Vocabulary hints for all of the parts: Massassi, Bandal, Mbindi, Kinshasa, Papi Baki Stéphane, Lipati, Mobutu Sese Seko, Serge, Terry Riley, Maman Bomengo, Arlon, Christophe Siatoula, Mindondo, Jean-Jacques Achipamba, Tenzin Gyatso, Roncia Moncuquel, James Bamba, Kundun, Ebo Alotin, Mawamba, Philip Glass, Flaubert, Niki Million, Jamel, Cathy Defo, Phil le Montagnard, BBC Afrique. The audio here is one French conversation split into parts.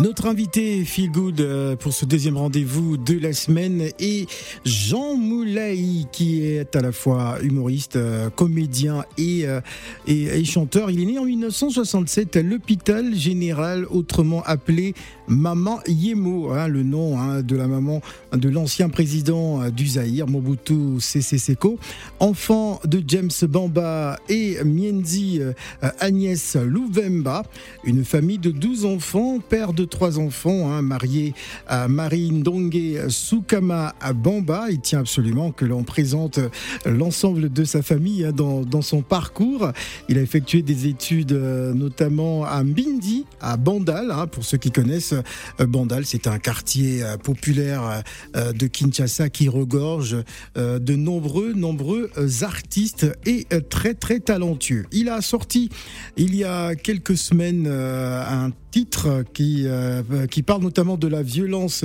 Notre invité Feel Good pour ce deuxième rendez-vous de la semaine est Jean Molayi, qui est à la fois humoriste, comédien et chanteur. Il est né en 1967 à l'hôpital général, autrement appelé Maman Yemo, le nom de la maman de l'ancien président du Zaïre, Mobutu Sese Seko. Enfant de James Bamba et Mienzi Agnès Louvemba, une famille de 12 enfants, père de 3 enfants, marié à Marie Ndongue Sukama à Bamba. Il tient absolument que l'on présente l'ensemble de sa famille dans son parcours. Il a effectué des études notamment à Mbindi, à Bandal. Pour ceux qui connaissent Bandal, c'est un quartier populaire de Kinshasa qui regorge de nombreux artistes et très très talentueux. Il a sorti il y a quelques semaines un titre qui parle notamment de la violence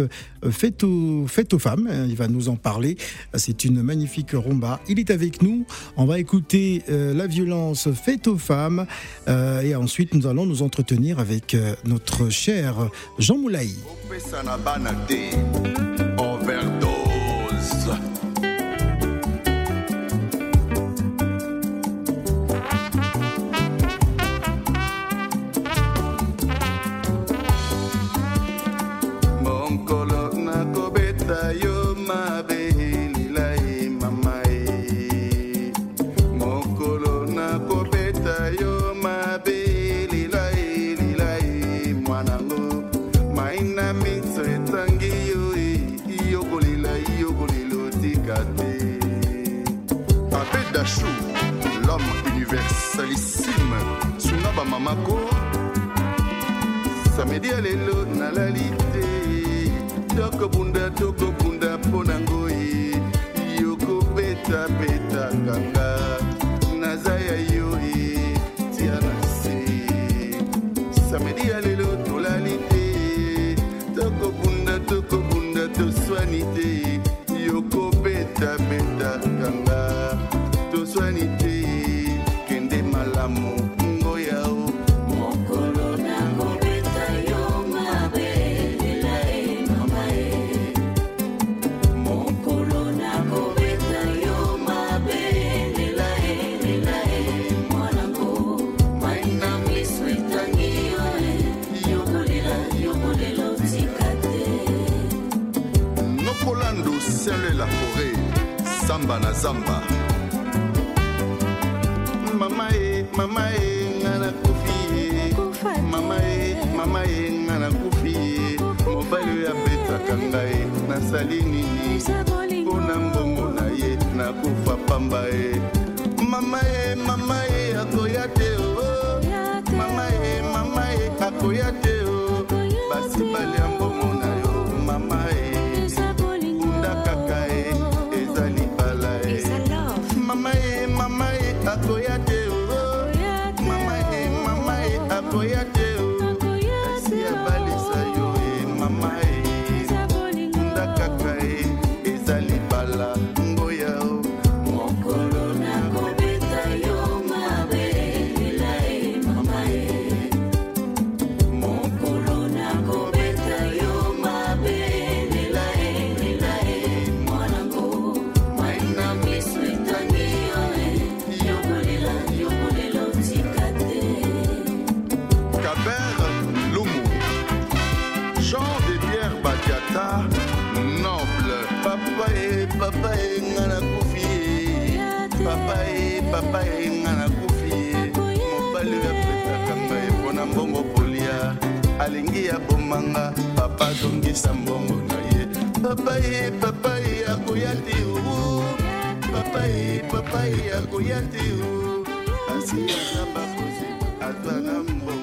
faite aux femmes. Il va nous en parler. C'est une magnifique rumba. Il est avec nous. On va écouter la violence faite aux femmes et ensuite nous allons nous entretenir avec notre cher Jean Molayi. Overdose. L'homme universalissime Sunaba Mamako Samedi à l'élo na la lité Toko bunda ponangoi Yoko beta beta kanga Nazaya yoi tianasi Samedi à l'élo to la lité Toko bunda to swanité Yoko beta beta kanga Sanité, Kende Malamo, Ngoyao, Mokolo Nango Betayo, ma belle lae, mamae. Mokolo Nango Betayo, ma belle lae, Mwanango. My name is Witangiyoe, Yobolelo Tikate. Nokolando, Sele la forêt, Samba na Zamba. Mama e ngana kufi mama e ngana kufi mobali ya beta kangae na salini ni ona mbongo na ye na kufa pamba e mama e akoyate o mama e akoyate o basi bali mbongo na yo mama e unda kakae ezali bala e mama e akoyate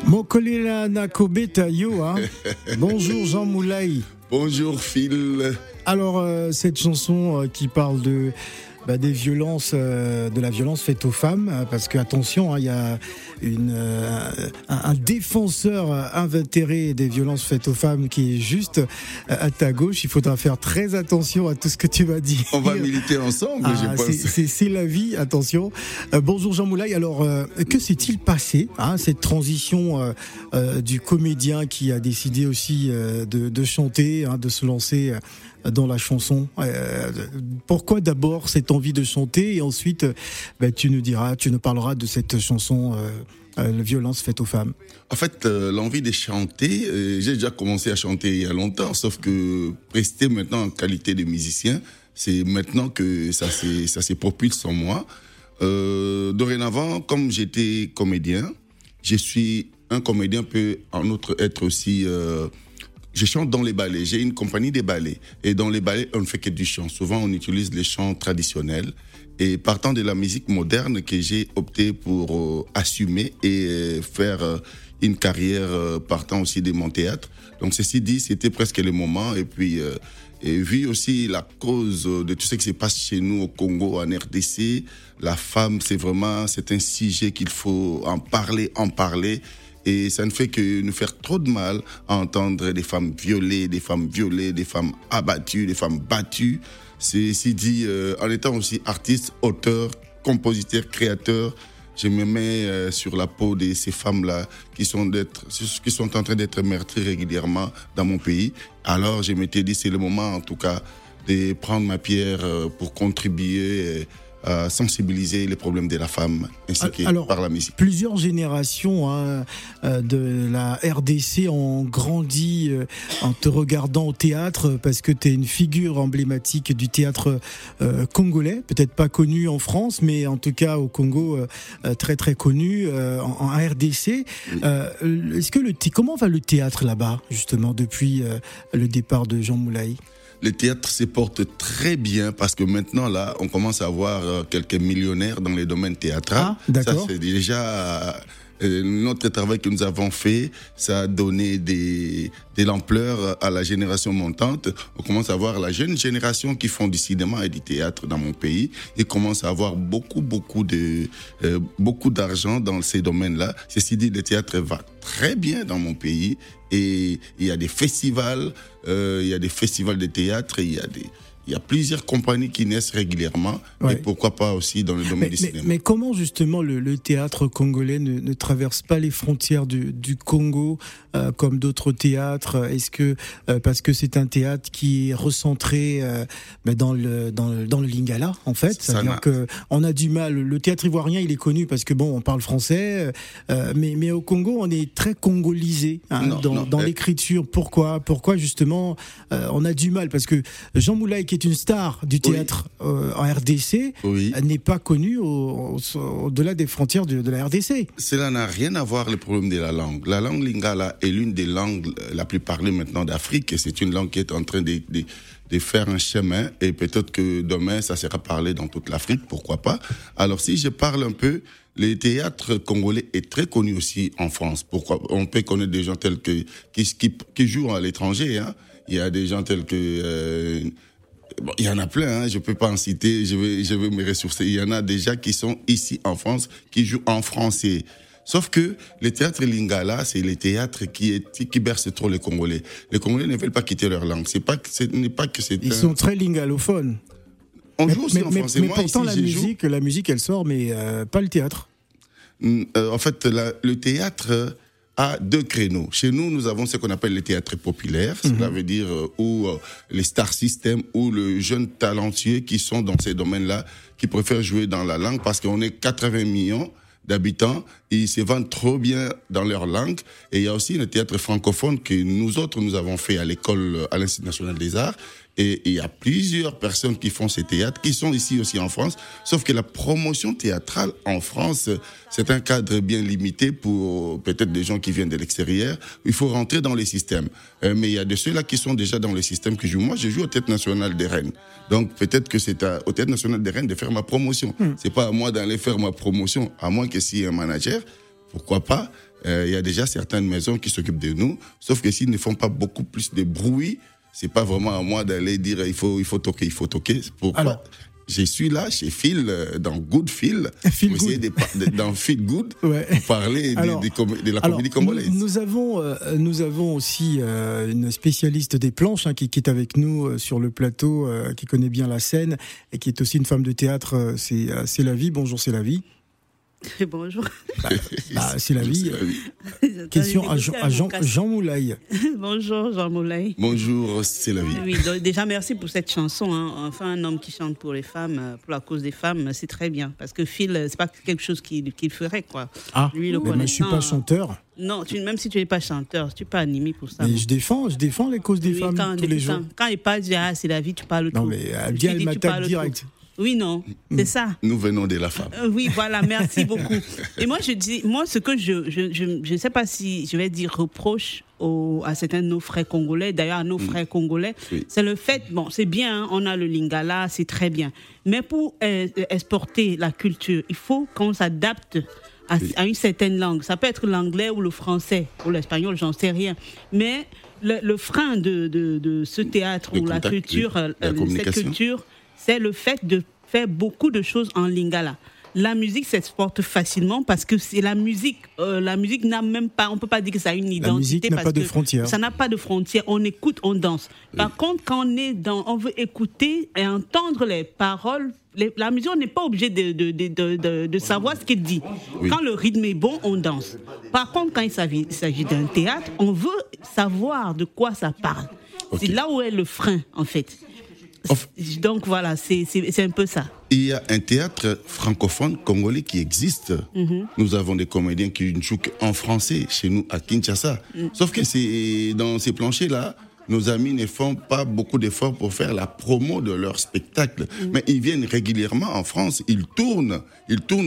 Mokolela Nakobeta Yo. Bonjour Jean Molayi. Bonjour Phil. Alors cette chanson qui parle de de la violence faite aux femmes, parce que attention, il y a un défenseur invétéré des violences faites aux femmes qui est juste à ta gauche. Il faudra faire très attention à tout ce que tu vas dire. On va militer ensemble, je pense. C'est la vie, attention. Bonjour Jean Molayi. Alors, que s'est-il passé, cette transition du comédien qui a décidé aussi de chanter, de se lancer dans la chanson? Pourquoi d'abord cette envie de chanter, et ensuite tu nous parleras de cette chanson « Violence faite aux femmes ». En fait, l'envie de chanter, j'ai déjà commencé à chanter il y a longtemps, sauf que rester maintenant en qualité de musicien, c'est maintenant que ça s'est propulse en moi. Dorénavant, comme j'étais comédien, je suis un comédien, peut en outre être aussi... je chante dans les ballets, j'ai une compagnie de ballets. Et dans les ballets, on ne fait que du chant. Souvent, on utilise les chants traditionnels. Et partant de la musique moderne que j'ai opté pour assumer et faire une carrière partant aussi de mon théâtre. Donc, ceci dit, c'était presque le moment. Et puis, vu aussi la cause de tout ce qui se passe chez nous au Congo, en RDC, la femme, c'est un sujet qu'il faut en parler. Et ça ne fait que nous faire trop de mal à entendre des femmes violées, des femmes abattues, des femmes battues. Ceci dit, en étant aussi artiste, auteur, compositeur, créateur, je me mets sur la peau de ces femmes-là qui sont en train d'être meurtries régulièrement dans mon pays. Alors je m'étais dit, c'est le moment en tout cas de prendre ma pierre pour contribuer à sensibiliser les problèmes de la femme, ainsi que par la musique. Plusieurs générations de la RDC ont grandi en te regardant au théâtre, parce que tu es une figure emblématique du théâtre congolais, peut-être pas connue en France, mais en tout cas au Congo, très très connue en RDC. Oui. Comment va le théâtre là-bas, justement, depuis le départ de Jean Molayi ? Le théâtre se porte très bien, parce que maintenant, là, on commence à avoir quelques millionnaires dans les domaines théâtral. Ça, c'est déjà notre travail que nous avons fait. Ça a donné de l'ampleur à la génération montante. On commence à voir la jeune génération qui font du cinéma et du théâtre dans mon pays. Ils commencent à avoir beaucoup d'argent dans ces domaines-là. Ceci dit, le théâtre va très bien dans mon pays. Et il y a des festivals, de théâtre, il y a plusieurs compagnies qui naissent régulièrement, ouais. Et pourquoi pas aussi dans le domaine du cinéma. Mais comment justement le théâtre congolais ne traverse pas les frontières du Congo comme d'autres théâtres ? Est-ce que parce que c'est un théâtre qui est recentré dans le Lingala en fait, c'est-à-dire que on a du mal. Le théâtre ivoirien, il est connu parce que on parle français, mais au Congo on est très congolisé dans l'écriture. Pourquoi justement on a du mal, parce que Jean Molayi, qui est une star du théâtre, oui, en RDC, oui, n'est pas connu au-delà des frontières de la RDC. Cela n'a rien à voir, le problème de la langue. La langue Lingala est l'une des langues la plus parlée maintenant d'Afrique, et c'est une langue qui est en train de faire un chemin, et peut-être que demain ça sera parlé dans toute l'Afrique, pourquoi pas. Alors si je parle un peu, le théâtre congolais est très connu aussi en France. Pourquoi? On peut connaître des gens tels que qui jouent à l'étranger, Il y a des gens tels que il y en a plein, je ne peux pas en citer, je vais me ressourcer. Il y en a déjà qui sont ici en France, qui jouent en français. Sauf que le théâtre Lingala, c'est le théâtre qui berce trop les Congolais. Les Congolais ne veulent pas quitter leur langue. Ils sont très lingalophones. On joue aussi en français. Mais pourtant, la musique, elle sort, mais pas le théâtre. En fait, le théâtre à deux créneaux. Chez nous, nous avons ce qu'on appelle le théâtre populaire, cela veut dire où les star systems, où les jeunes talentueux qui sont dans ces domaines-là, qui préfèrent jouer dans la langue, parce qu'on est 80 millions d'habitants, et ils se vendent trop bien dans leur langue. Et il y a aussi le théâtre francophone que nous autres, nous avons fait à l'école, à l'Institut national des arts. Et il y a plusieurs personnes qui font ces théâtres, qui sont ici aussi en France, sauf que la promotion théâtrale en France, c'est un cadre bien limité pour peut-être des gens qui viennent de l'extérieur. Il faut rentrer dans les systèmes. Mais il y a de ceux-là qui sont déjà dans les systèmes qui jouent. Moi, je joue au Théâtre National des Rennes. Donc peut-être que c'est au Théâtre National des Rennes de faire ma promotion. C'est pas à moi d'aller faire ma promotion, à moins que s'il y a un manager, pourquoi pas. Il y a déjà certaines maisons qui s'occupent de nous, sauf que s'ils ne font pas beaucoup plus de bruit, c'est pas vraiment à moi d'aller dire il faut toquer. Pourquoi? Alors, je suis là chez Phil, dans Good Phil, Phil Good. Dans Phil Good, ouais. Pour parler de la comédie congolaise. Nous avons aussi une spécialiste des planches qui est avec nous sur le plateau, qui connaît bien la scène et qui est aussi une femme de théâtre, c'est la vie. Bonjour, c'est la vie. Bonjour. C'est la vie. Question à Jean Molayi. Bonjour, Jean Molayi. Bonjour, c'est la vie. Oui, donc, déjà, merci pour cette chanson. Hein. Enfin, un homme qui chante pour les femmes, pour la cause des femmes, c'est très bien. Parce que Phil, c'est pas quelque chose qu'il ferait, quoi. Ah, lui, mais je ne suis pas chanteur. Non, même si tu n'es pas chanteur, tu n'es pas animé pour ça. Mais je défends les causes des femmes tous les jours. Quand il parle, c'est la vie, tu parles tout. Non, mais elle vient, elle m'attaque direct. Oui, non, c'est ça. Nous venons de la femme. Oui, voilà, merci beaucoup. Et moi, ce que je ne sais pas si je vais dire reproche à certains de nos frères congolais, d'ailleurs à nos frères congolais, oui. C'est le fait, c'est bien, hein, on a le lingala, c'est très bien. Mais pour exporter la culture, il faut qu'on s'adapte à une certaine langue. Ça peut être l'anglais ou le français, ou l'espagnol, j'en sais rien. Mais le frein de ce théâtre, ou la culture, cette culture, c'est le fait de faire beaucoup de choses en lingala. La musique s'exporte facilement parce que c'est la musique. La musique n'a même pas, on ne peut pas dire que ça a une identité. La musique n'a pas de frontières. Ça n'a pas de frontières. On écoute, on danse. Par contre, quand on veut écouter et entendre les paroles, la musique, on n'est pas obligé de savoir ce qu'elle dit. Oui. Quand le rythme est bon, on danse. Par contre, quand il s'agit d'un théâtre, on veut savoir de quoi ça parle. Okay. C'est là où est le frein, en fait. Donc voilà, c'est un peu ça. Il y a un théâtre francophone congolais qui existe. Mm-hmm. Nous avons des comédiens qui jouent en français chez nous à Kinshasa. Mm-hmm. Sauf que dans ces planchers-là, nos amis ne font pas beaucoup d'efforts pour faire la promo de leur spectacle. Mm-hmm. Mais ils viennent régulièrement en France, ils tournent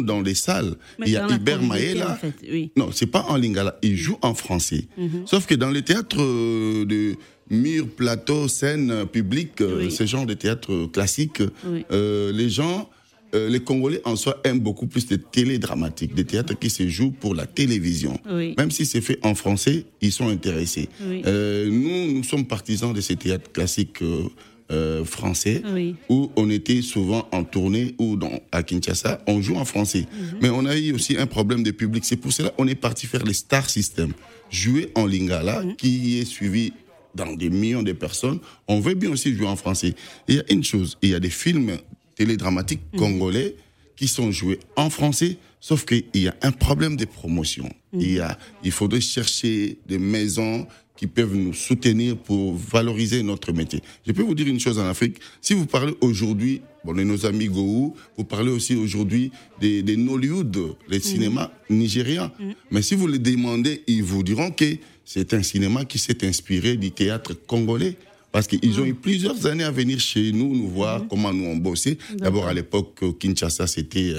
dans les salles. Mais il y a Hubert Maëla. En fait, oui. Non, c'est pas en lingala, ils jouent en français. Mm-hmm. Sauf que dans les théâtres de murs, plateaux, scènes, publiques, oui. Ce genre de théâtre classique, oui. Les Congolais en soi aiment beaucoup plus les télédramatiques, des théâtres qui se jouent pour la télévision. Oui. Même si c'est fait en français, ils sont intéressés. Oui. Nous sommes partisans de ces théâtres classiques français, oui. Où on était souvent en tournée, ou à Kinshasa, on joue en français. Mm-hmm. Mais on a eu aussi un problème de public. C'est pour cela qu'on est parti faire les Star System, jouer en lingala, mm-hmm. qui est suivi dans des millions de personnes. On veut bien aussi jouer en français. Il y a une chose, il y a des films télédramatiques congolais qui sont joués en français, sauf qu'il y a un problème de promotion. Il faudrait chercher des maisons qui peuvent nous soutenir pour valoriser notre métier. Je peux vous dire une chose en Afrique, si vous parlez aujourd'hui de nos amis Gohou, vous parlez aussi aujourd'hui des Nollywood, les cinémas nigériens. Mais si vous les demandez, ils vous diront que c'est un cinéma qui s'est inspiré du théâtre congolais. Parce qu'ils ont eu plusieurs années à venir chez nous, nous voir comment nous on bossait. D'abord, à l'époque, Kinshasa, c'était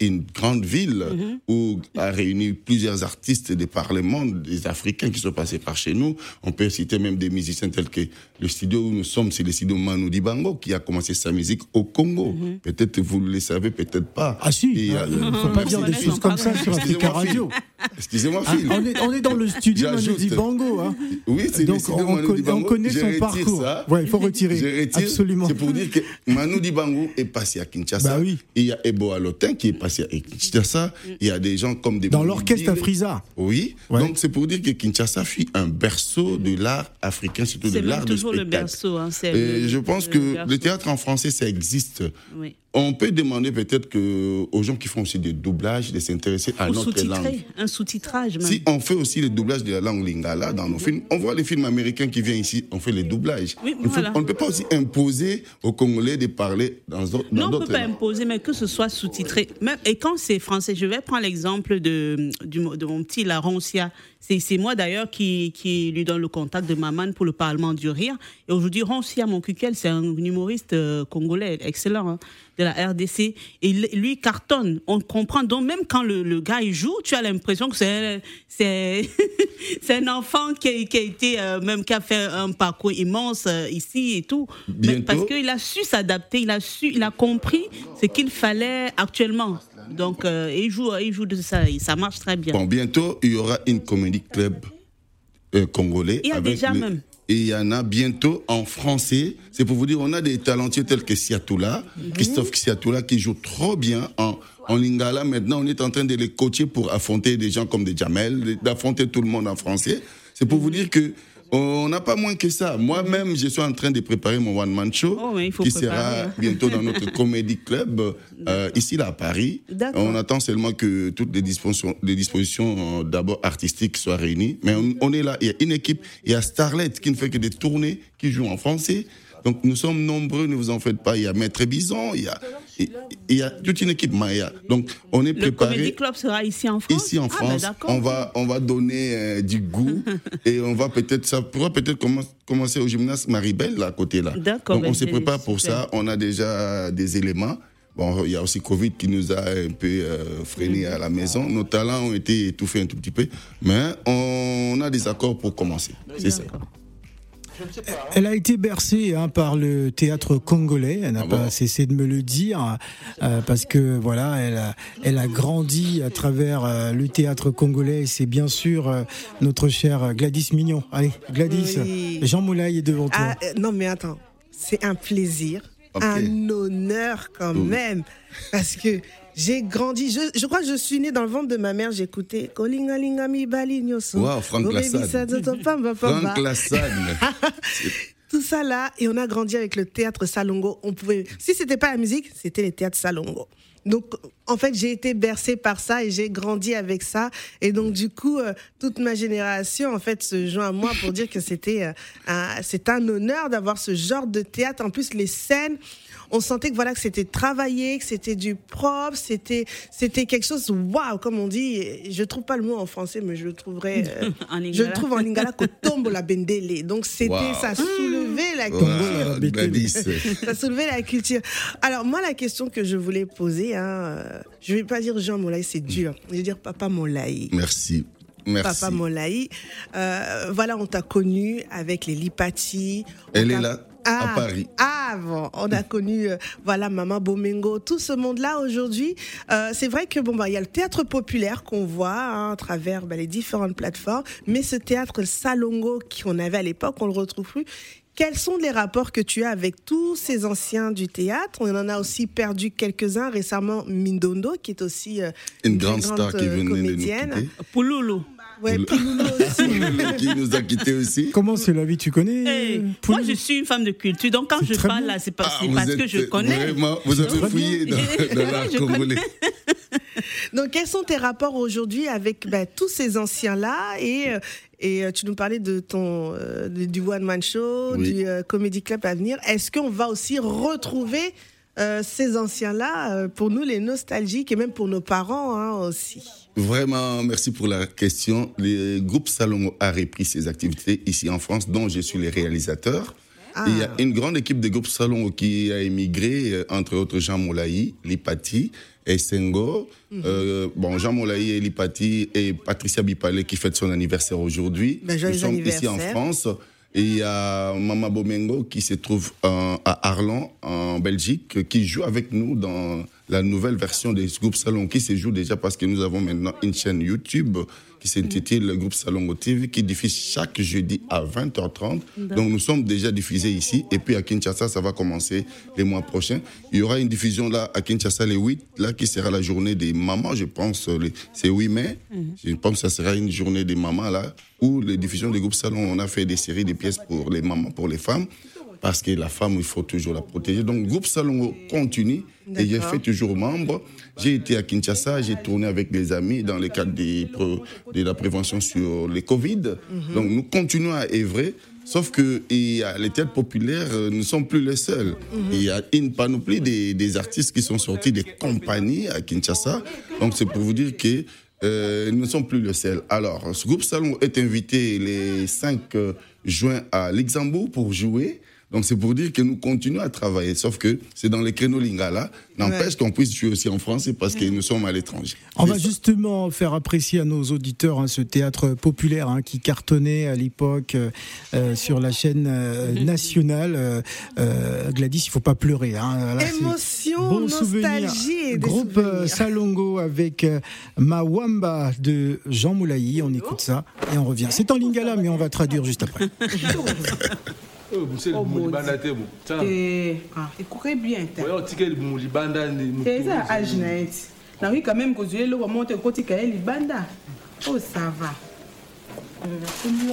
une grande ville où a réuni plusieurs artistes de par le monde, des Africains qui sont passés par chez nous. On peut citer même des musiciens tels que le studio où nous sommes, c'est le studio Manu Dibango qui a commencé sa musique au Congo. Peut-être vous le savez, peut-être pas. Ah si, il ne faut pas dire des choses comme ça sur Africa Radio. Excusez-moi, Phil. On est dans le studio Manu Dibango. Hein. Oui, c'est donc, le studio Manu Dibango. On connaît son parcours. Ouais, il faut retirer. Je retire. Absolument. C'est pour dire que Manu Dibango est passé à Kinshasa. Bah oui. Il y a Ebo Alotin qui est passé à Kinshasa. Il y a des gens comme des. Dans l'orchestre Afrisa. Oui. Ouais. Donc c'est pour dire que Kinshasa fut un berceau de l'art africain, surtout de l'art de spectacle. C'est toujours le berceau. Hein, je pense que le théâtre en français, ça existe. Oui. On peut demander peut-être aux gens qui font aussi des doublages de s'intéresser à notre langue. Un sous-titrage même. Si on fait aussi le doublage de la langue lingala dans nos films, on voit les films américains qui viennent ici, on fait les doublages. Oui, voilà. On ne peut pas aussi imposer aux Congolais de parler dans d'autres langues. Non, on ne peut pas imposer, mais que ce soit sous-titré. Même, et quand c'est français, je vais prendre l'exemple de mon petit Laroncia. C'est moi d'ailleurs qui lui donne le contact de Maman pour le Parlement du Rire. Et aujourd'hui, Roncia Moncuquel, c'est un humoriste congolais excellent, hein, de la RDC. Et lui cartonne, on comprend. Donc même quand le gars il joue, tu as l'impression que c'est c'est un enfant qui a été même qui a fait un parcours immense ici et tout. Bientôt. Parce qu'il a su s'adapter, il a compris ce qu'il fallait actuellement. Donc, il joue de ça, et ça marche très bien. Bon, bientôt, il y aura une comédie club congolais. Il y a déjà même. et il y en a bientôt en français. C'est pour vous dire, on a des talentueux tels que Siatoula, Christophe Siatoula, qui joue trop bien en lingala. Maintenant, on est en train de les coacher pour affronter des gens comme des Jamel, d'affronter tout le monde en français. C'est pour vous dire que on n'a pas moins que ça. Moi-même, je suis en train de préparer mon one-man show sera bientôt dans notre Comedy Club, ici, là, à Paris. D'accord. On attend seulement que toutes les dispositions d'abord artistiques soient réunies. Mais on est là, il y a une équipe, il y a Starlet qui ne fait que des tournées, qui joue en français. Donc nous sommes nombreux, ne vous en faites pas. Il y a Maître Bison, il y a toute une équipe Maya. Donc on est préparé. Le Comedy Club sera ici en France. On va donner du goût et on va peut-être commencer au gymnase Marie-Belle à côté là. D'accord. Donc on se prépare pour ça. On a déjà des éléments. Bon, il y a aussi Covid qui nous a un peu freinés à la maison. Nos talents ont été étouffés un tout petit peu, mais on a des accords pour commencer. C'est ça. Elle a été bercée par le théâtre congolais, elle n'a pas cessé de me le dire, parce que voilà, elle a grandi à travers le théâtre congolais, et c'est bien sûr notre chère Gladys Mignon. Allez, Gladys, Jean Molayi est devant toi. Non mais attends, c'est un plaisir, un honneur quand même, parce que j'ai grandi, je crois que je suis née dans le ventre de ma mère, j'écoutais Kalingalingami Balinyoso. Wow, Franck Lassane. Franck Lassane. Tout ça là, et on a grandi avec le théâtre Salongo. On pouvait, si c'était pas la musique, c'était les théâtres Salongo. Donc, en fait, j'ai été bercée par ça et j'ai grandi avec ça. Et donc, du coup, toute ma génération, en fait, se joint à moi pour dire que c'est un honneur d'avoir ce genre de théâtre. En plus, les scènes, on sentait que voilà, que c'était travaillé, que c'était du propre, c'était quelque chose, waouh, comme on dit. Je trouve pas le mot en français, mais je le trouverai, je le trouve en lingala, kotombo la bendele. Donc, ça soulevait la culture. Wow, ça soulevait la culture. Alors, moi, la question que je voulais poser, je vais pas dire Jean Molayi, c'est dur. Je vais dire Papa Molayi. Merci. Papa Molayi. Voilà, on t'a connu avec les Lipati. Elle est là. À Paris. Bon, on a connu Maman Bomengo, tout ce monde-là aujourd'hui. C'est vrai que il y a le théâtre populaire qu'on voit à travers les différentes plateformes, mais ce théâtre Salongo qu'on avait à l'époque, on le retrouve plus. Quels sont les rapports que tu as avec tous ces anciens du théâtre ? On en a aussi perdu quelques-uns récemment. Mindondo, qui est aussi une grande star qui venait de nous quitter. Pouloulou. Ouais, Pouloulou aussi. Qui nous a quittés aussi. Comment c'est la vie, tu connais moi, je suis une femme de culture, donc quand je parle là, c'est parce que je connais. Vraiment, vous avez fouillé dans l'art congolais. Donc, quels sont tes rapports aujourd'hui avec tous ces anciens-là et tu nous parlais de du One Man Show, du Comedy Club à venir. Est-ce qu'on va aussi retrouver ces anciens-là, pour nous, les nostalgiques, et même pour nos parents aussi? Vraiment, merci pour la question. Le groupe Salongo a repris ses activités ici en France, dont je suis le réalisateur. Il y a une grande équipe de groupe Salongo qui a émigré, entre autres Jean Molayi, Lipati et Sengo. Jean Molayi et Lipati et Patricia Bipalé qui fête son anniversaire aujourd'hui. Nous sommes ici en France. Et il y a Maman Bomengo qui se trouve à Arlon, en Belgique, qui joue avec nous dans la nouvelle version des groupes Salongo, qui se joue déjà parce que nous avons maintenant une chaîne YouTube qui s'intitule le groupe Salongo TV, qui diffuse chaque jeudi à 20h30. Donc nous sommes déjà diffusés ici. Et puis à Kinshasa, ça va commencer les mois prochains. Il y aura une diffusion là à Kinshasa le 8, là qui sera la journée des mamans, je pense. C'est 8 mai. Je pense que ça sera une journée des mamans là, où les diffusions des groupes Salongo, on a fait des séries, des pièces pour les mamans, pour les femmes. Parce que la femme, il faut toujours la protéger. Donc, groupe Salongo continue. D'accord. Et j'ai fait toujours membre. J'ai été à Kinshasa, j'ai tourné avec des amis dans le cadre de la prévention sur le Covid. Donc, nous continuons à œuvrer. Sauf que les théâtres populaires ne sont plus les seuls. Il y a une panoplie des artistes qui sont sortis des compagnies à Kinshasa. Donc, c'est pour vous dire que nous ne sommes plus le seul. Alors, ce groupe Salongo est invité les 5 juin à Luxembourg pour jouer. Donc c'est pour dire que nous continuons à travailler, sauf que c'est dans les créneaux lingala, n'empêche qu'on puisse jouer aussi en français parce que nous sommes à l'étranger. On va justement faire apprécier à nos auditeurs ce théâtre populaire qui cartonnait à l'époque sur la chaîne nationale. Gladys, il ne faut pas pleurer. Là, émotion, bon nostalgie. Groupe Salongo avec Mawamba de Jean Molayi. On écoute ça et on revient. C'est en lingala, mais on va traduire juste après. Vous écoutez bien. C'est ça, Ajnaït. Là, oui, quand même, quand tu es là, on monte au côté de Libanda. Oh, ça va. Alors c'est une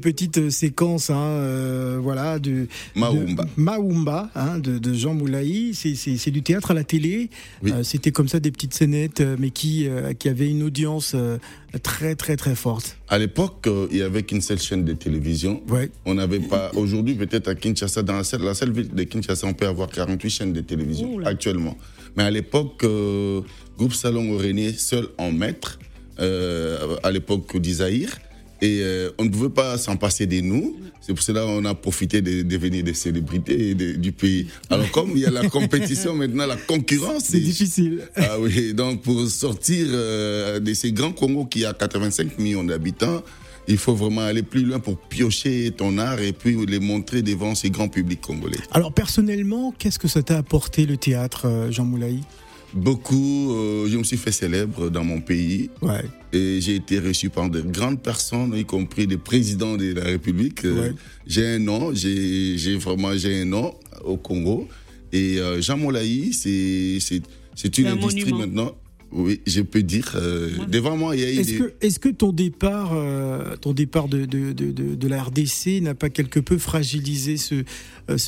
petite séquence, voilà, de Mawamba, de Jean Molayi. C'est du théâtre à la télé. Oui. C'était comme ça des petites scénettes, mais qui avaient une audience très très très forte. À l'époque, il y avait qu'une seule chaîne de télévision. Ouais. On n'avait pas. Aujourd'hui, peut-être à Kinshasa, dans la seule ville de Kinshasa, on peut avoir 48 chaînes de télévision actuellement. Mais à l'époque, groupe Salongo régnait seul en maître. À l'époque d'Isaïr. Et on ne pouvait pas s'en passer de nous. C'est pour cela qu'on a profité de devenir des célébrités du pays. Alors comme il y a la compétition maintenant, la concurrence... C'est difficile. Ah oui, donc pour sortir de ces grands Congo qui a 85 millions d'habitants, il faut vraiment aller plus loin pour piocher ton art et puis les montrer devant ces grands publics congolais. Alors personnellement, qu'est-ce que ça t'a apporté le théâtre, Jean Molayi ? Beaucoup, je me suis fait célèbre dans mon pays et j'ai été reçu par de grandes personnes, y compris des présidents de la République. J'ai un nom, j'ai vraiment un nom au Congo. Et Jean Molayi, c'est une industrie maintenant. Oui, je peux dire. Devant moi, il y a eu Est-ce que ton départ de la RDC n'a pas quelque peu fragilisé ce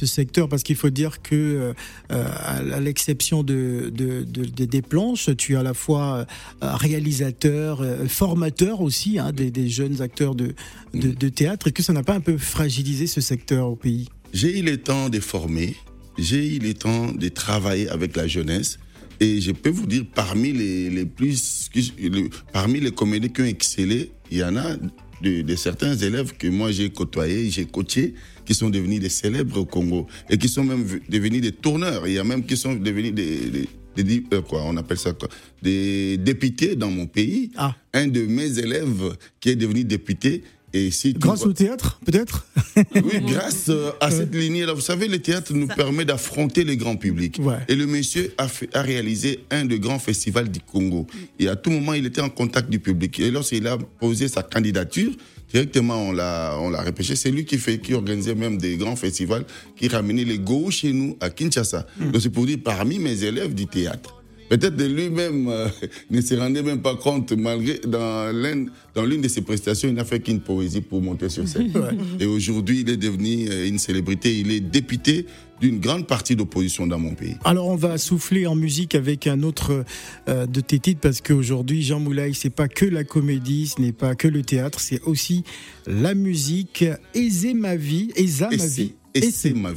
secteur ? Parce qu'il faut dire que, à l'exception des planches, tu es à la fois réalisateur, formateur aussi des jeunes acteurs de théâtre. Est-ce que ça n'a pas un peu fragilisé ce secteur au pays ? J'ai eu le temps de former, j'ai eu le temps de travailler avec la jeunesse. Et je peux vous dire, parmi les comédiens qui ont excellé, il y en a de certains élèves que moi j'ai côtoyés, j'ai coachés, qui sont devenus des célèbres au Congo et qui sont même devenus des tourneurs. Il y a même qui sont devenus des députés dans mon pays. Ah. Un de mes élèves qui est devenu député. Et si grâce au théâtre, peut-être ? Oui, grâce à cette lignée-là. Vous savez, le théâtre nous permet d'affronter le grand public. Ouais. Et le monsieur a réalisé un des grands festivals du Congo. Et à tout moment, il était en contact du public. Et lorsqu'il a posé sa candidature, directement, on l'a repêché. C'est lui qui organisait même des grands festivals, qui ramenait les go chez nous, à Kinshasa. Donc c'est pour dire, parmi mes élèves du théâtre, peut-être de lui-même ne se rendait même pas compte, malgré dans l'une de ses prestations, il n'a fait qu'une poésie pour monter sur scène. Et aujourd'hui, il est devenu une célébrité, il est député d'une grande partie d'opposition dans mon pays. Alors on va souffler en musique avec un autre de tes titres, parce qu'aujourd'hui, Jean Molayi, c'est pas que la comédie, ce n'est pas que le théâtre, c'est aussi la musique. Et c'est ma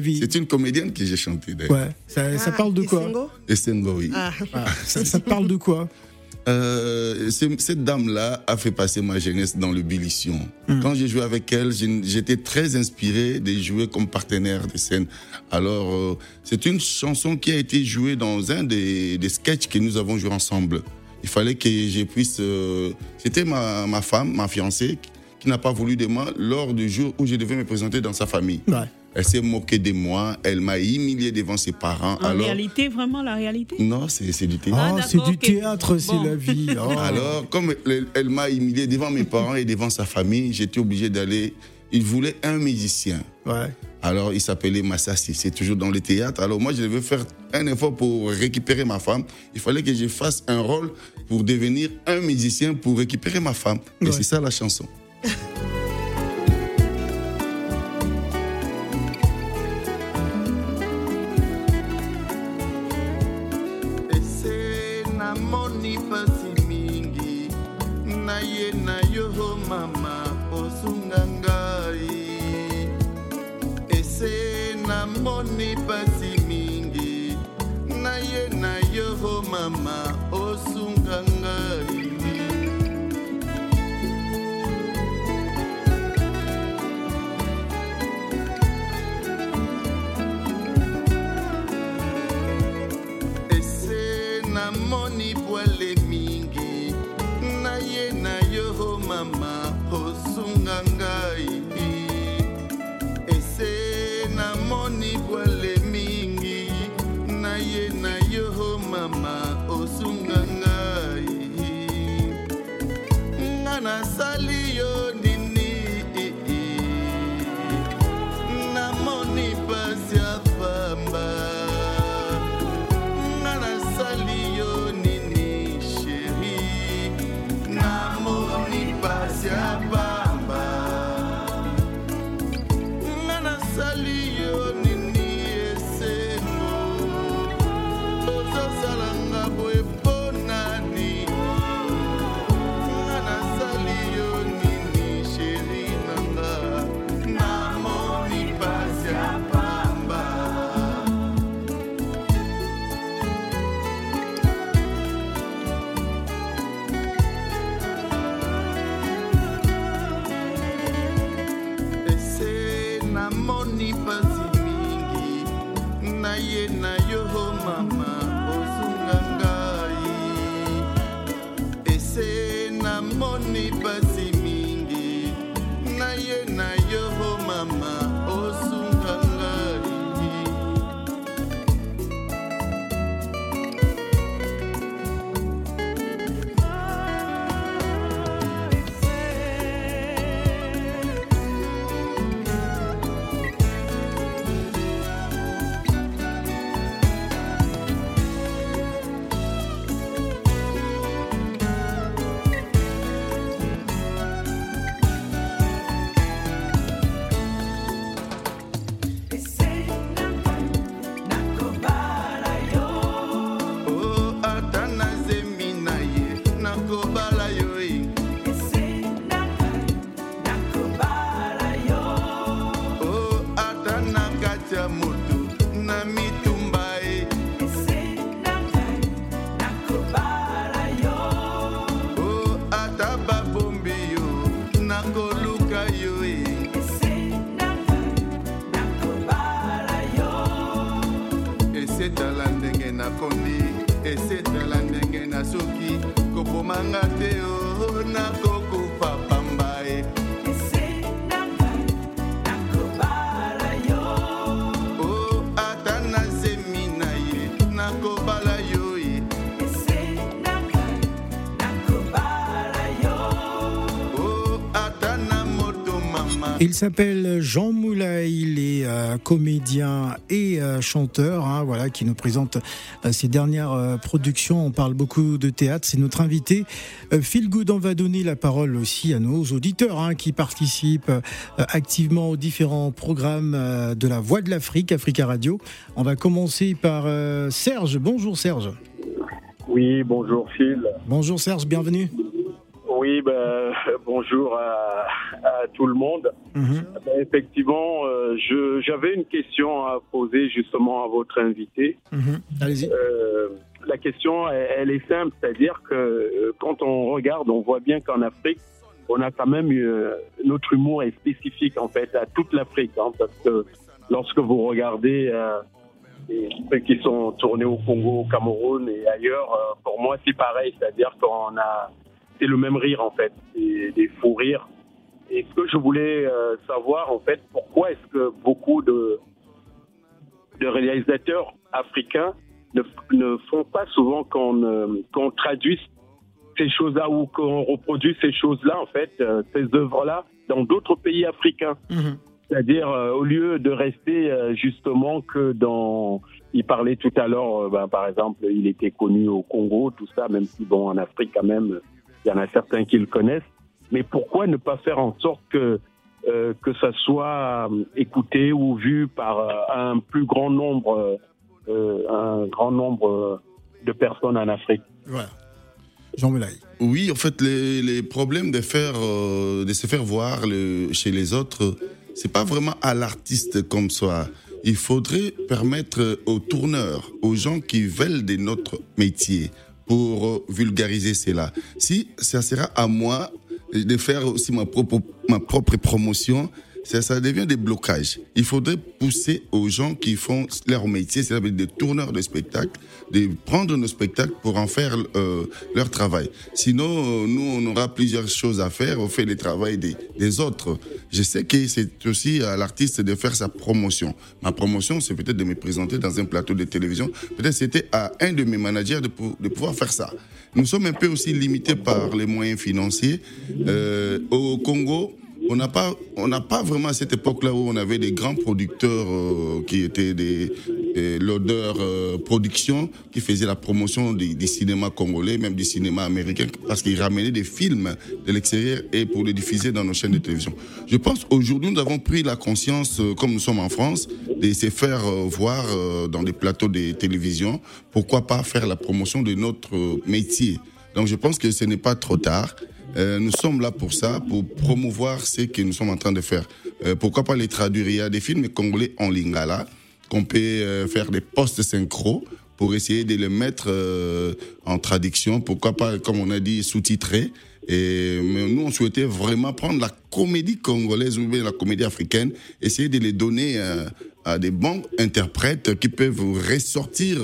vie. C'est une comédienne que j'ai chantée d'ailleurs. Ouais. Ça parle de quoi ? Sengo, oui. Ça parle de quoi ? Cette dame-là a fait passer ma jeunesse dans le bilition. Quand j'ai joué avec elle, j'étais très inspiré de jouer comme partenaire de scène. Alors, c'est une chanson qui a été jouée dans un des sketchs que nous avons joué ensemble. Il fallait que je puisse... C'était ma femme, ma fiancée, qui n'a pas voulu de moi lors du jour où je devais me présenter dans sa famille. Ouais. Elle s'est moquée de moi, elle m'a humilié devant ses parents. La réalité ? Non, c'est du théâtre. C'est la vie. Oh. Alors, comme elle m'a humilié devant mes parents et devant sa famille, j'étais obligé d'aller... Il voulait un musicien. Ouais. Alors, il s'appelait Massassi. C'est toujours dans le théâtre. Alors, moi, je devais faire un effort pour récupérer ma femme. Il fallait que je fasse un rôle pour devenir un musicien pour récupérer ma femme. Et c'est ça la chanson. ye na yo mama osungangai ese na moni pasi mingi na ye na yo mama osungangai moni poale mingi na ye na yo mama osunga ngai ese na moni poale mingi na ye na yo mama osunga ngai ngana sali yo nini na moni pasia pamba Il s'appelle Jean Molayi, il est comédien et chanteur, hein, voilà, qui nous présente ses dernières productions. On parle beaucoup de théâtre, c'est notre invité. Phil Good, on va donner la parole aussi à nos auditeurs hein, qui participent activement aux différents programmes de la Voix de l'Afrique, Africa Radio. On va commencer par Serge. Bonjour Serge. Oui, bonjour Phil. Bonjour Serge, bienvenue. Oui, bonjour à tout le monde. Effectivement, j'avais une question à poser justement à votre invité. Allez-y. La question, elle est simple, c'est-à-dire que quand on regarde, on voit bien qu'en Afrique, on a quand même notre humour est spécifique en fait à toute l'Afrique, hein, parce que lorsque vous regardez ceux qui sont tournés au Congo, au Cameroun et ailleurs, pour moi c'est pareil, c'est-à-dire qu'on a c'est le même rire en fait, des faux rires. Et ce que je voulais savoir en fait, pourquoi est-ce que beaucoup de réalisateurs africains ne font pas souvent qu'on traduise ces choses-là ou qu'on reproduise ces choses-là en fait, ces œuvres-là dans d'autres pays africains. C'est-à-dire au lieu de rester justement que dans... Il parlait tout à l'heure, par exemple, il était connu au Congo, tout ça, même si bon, en Afrique quand même... Il y en a certains qui le connaissent, mais pourquoi ne pas faire en sorte que ça soit écouté ou vu par un grand nombre de personnes en Afrique. Voilà. Jean Molayi. Oui, en fait, les problèmes de se faire voir chez les autres, c'est pas vraiment à l'artiste comme ça. Il faudrait permettre aux tourneurs, aux gens qui veulent de notre métier, pour vulgariser cela. Si ça sera à moi de faire aussi ma propre promotion, ça devient des blocages. Il faudrait pousser aux gens qui font leur métier, c'est-à-dire des tourneurs de spectacles, de prendre nos spectacles pour en faire leur travail. Sinon, nous, on aura plusieurs choses à faire, on fait le travail des autres. Je sais que c'est aussi à l'artiste de faire sa promotion. Ma promotion, c'est peut-être de me présenter dans un plateau de télévision. Peut-être c'était à un de mes managers de pouvoir faire ça. Nous sommes un peu aussi limités par les moyens financiers. Au Congo, on n'a pas vraiment à cette époque-là où on avait des grands producteurs qui étaient des l'odeur production qui faisaient la promotion du cinéma congolais, même du cinéma américain, parce qu'ils ramenaient des films de l'extérieur et pour les diffuser dans nos chaînes de télévision. Je pense qu'aujourd'hui, nous avons pris la conscience, comme nous sommes en France, de se faire voir dans des plateaux de télévision. Pourquoi pas faire la promotion de notre métier? Donc je pense que ce n'est pas trop tard. Nous sommes là pour ça, pour promouvoir ce que nous sommes en train de faire. Pourquoi pas les traduire? Il y a des films congolais en lingala qu'on peut faire des postes synchro pour essayer de les mettre en traduction. Pourquoi pas, comme on a dit, sous-titrer. Mais nous, on souhaitait vraiment prendre la comédie congolaise ou bien la comédie africaine, essayer de les donner à des bons interprètes qui peuvent ressortir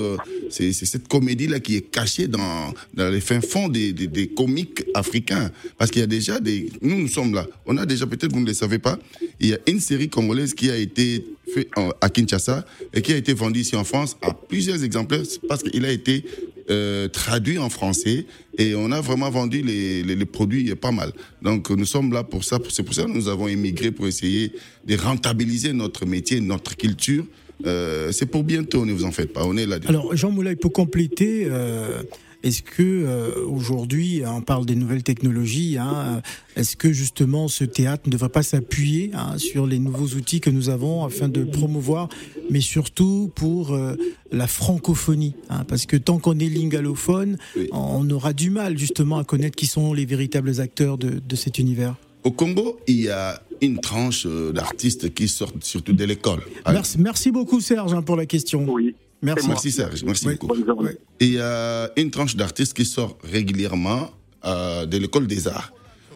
c'est cette comédie-là qui est cachée dans les fins fonds des comiques africains. Parce qu'il y a déjà nous sommes là. On a déjà, peut-être vous ne le savez pas, il y a une série congolaise qui a été faite à Kinshasa et qui a été vendue ici en France à plusieurs exemplaires parce qu'il a été traduit en français et on a vraiment vendu les produits pas mal. Donc nous sommes là pour ça. C'est pour ça que nous avons émigré, pour essayer de rentabiliser notre métier, notre culture. C'est pour bientôt, ne vous en faites pas, on est là. Alors Jean Molayi, pour compléter, est-ce que aujourd'hui, on parle des nouvelles technologies, est-ce que justement ce théâtre ne devrait pas s'appuyer sur les nouveaux outils que nous avons afin de promouvoir, mais surtout pour la francophonie, parce que tant qu'on est lingalophone, oui, on aura du mal justement à connaître qui sont les véritables acteurs de cet univers. Au Congo, il y a une tranche d'artistes qui sortent surtout de l'école. Merci beaucoup Serge pour la question. Oui. Merci Serge, merci beaucoup. Oui. Il y a une tranche d'artistes qui sort régulièrement de l'école des arts.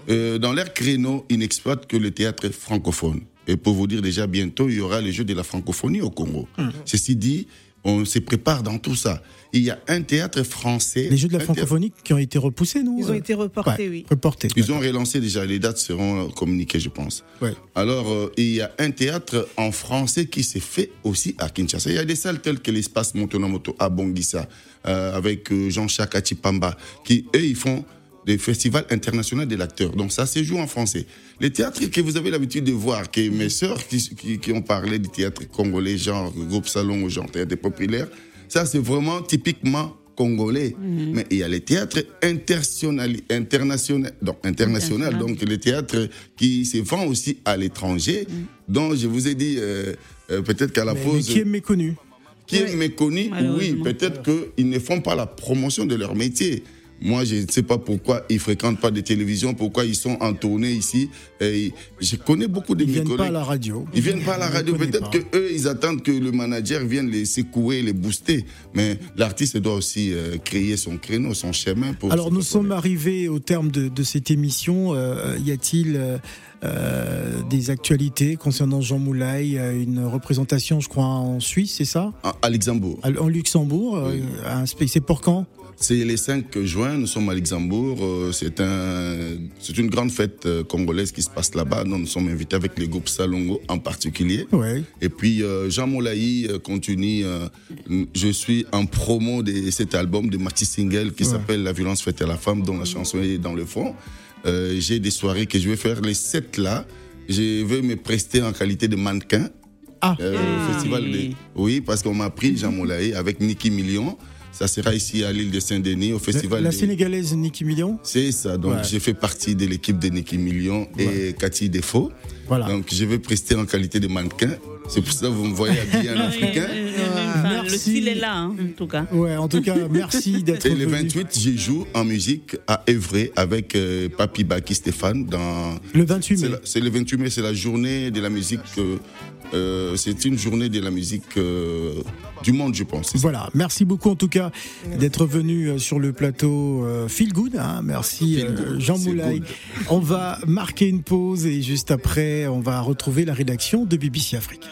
Dans leur créneau, ils n'exploitent que le théâtre francophone. Et pour vous dire déjà, bientôt, il y aura les Jeux de la francophonie au Congo. Ceci dit, on se prépare dans tout ça. Il y a un théâtre français. Les Jeux de la francophonie qui ont été repoussés, non ? Ils ont été reportés, ouais, oui. Ils ont relancé déjà, les dates seront communiquées, je pense. Ouais. Alors, il y a un théâtre en français qui s'est fait aussi à Kinshasa. Il y a des salles telles que l'espace Motonamoto à Bongissa, avec Jean-Jacques Achipamba, qui, eux, ils font des festivals internationaux de l'acteur. Donc ça se joue en français. Les théâtres que vous avez l'habitude de voir, que mes sœurs qui ont parlé du théâtre congolais, genre groupe Salongo, genre théâtre populaire, ça c'est vraiment typiquement congolais. Mmh. Mais il y a les théâtres internationaux, donc les théâtres qui se vendent aussi à l'étranger, dont je vous ai dit peut-être qu'à la pause... Mais qui est méconnu. Oui, peut-être qu'ils ne font pas la promotion de leur métier. Moi, je ne sais pas pourquoi ils ne fréquentent pas des télévisions, pourquoi ils sont en tournée ici. Et je connais beaucoup de mes collègues. Ils ne viennent pas à la radio. Peut-être qu'eux, ils attendent que le manager vienne les secouer, les booster. Mais l'artiste doit aussi créer son créneau, son chemin. Alors, nous sommes arrivés au terme de cette émission. Y a-t-il des actualités concernant Jean Molayi, une représentation, je crois, en Suisse, c'est ça ? À Luxembourg. En Luxembourg, oui. C'est pour quand ? C'est les 5 juin, nous sommes à Luxembourg. C'est une grande fête congolaise qui se passe là-bas. Nous sommes invités avec les groupes Salongo en particulier. Ouais. Et puis Jean Molayi continue. Je suis en promo de cet album de Maxi Single qui s'appelle La violence faite à la femme, dont la chanson est dans le fond. J'ai des soirées que je vais faire les 7 là. Je vais me prester en qualité de mannequin. Festival de... Oui, parce qu'on m'a pris Jean Molayi avec Niki Million. Ça sera ici à l'île de Saint-Denis, au festival... La Sénégalaise Niki Million ? C'est ça, donc j'ai fait partie de l'équipe de Niki Million et Cathy Defo. Voilà. Donc je vais prester en qualité de mannequin. C'est pour ça que vous me voyez habillé en africain. le style est là, hein, en tout cas. Ouais, en tout cas, merci d'être venu. Et le 28, je joue en musique à Évreux avec Papi Baki Stéphane. Dans... Le 28 mai. C'est le 28 mai, c'est la journée de la musique. C'est une journée de la musique du monde, je pense. Voilà, merci beaucoup en tout cas d'être venu sur le plateau Feel Good, hein. Merci Feel Good, Jean Molayi. On va marquer une pause et juste après on va retrouver la rédaction de BBC Afrique.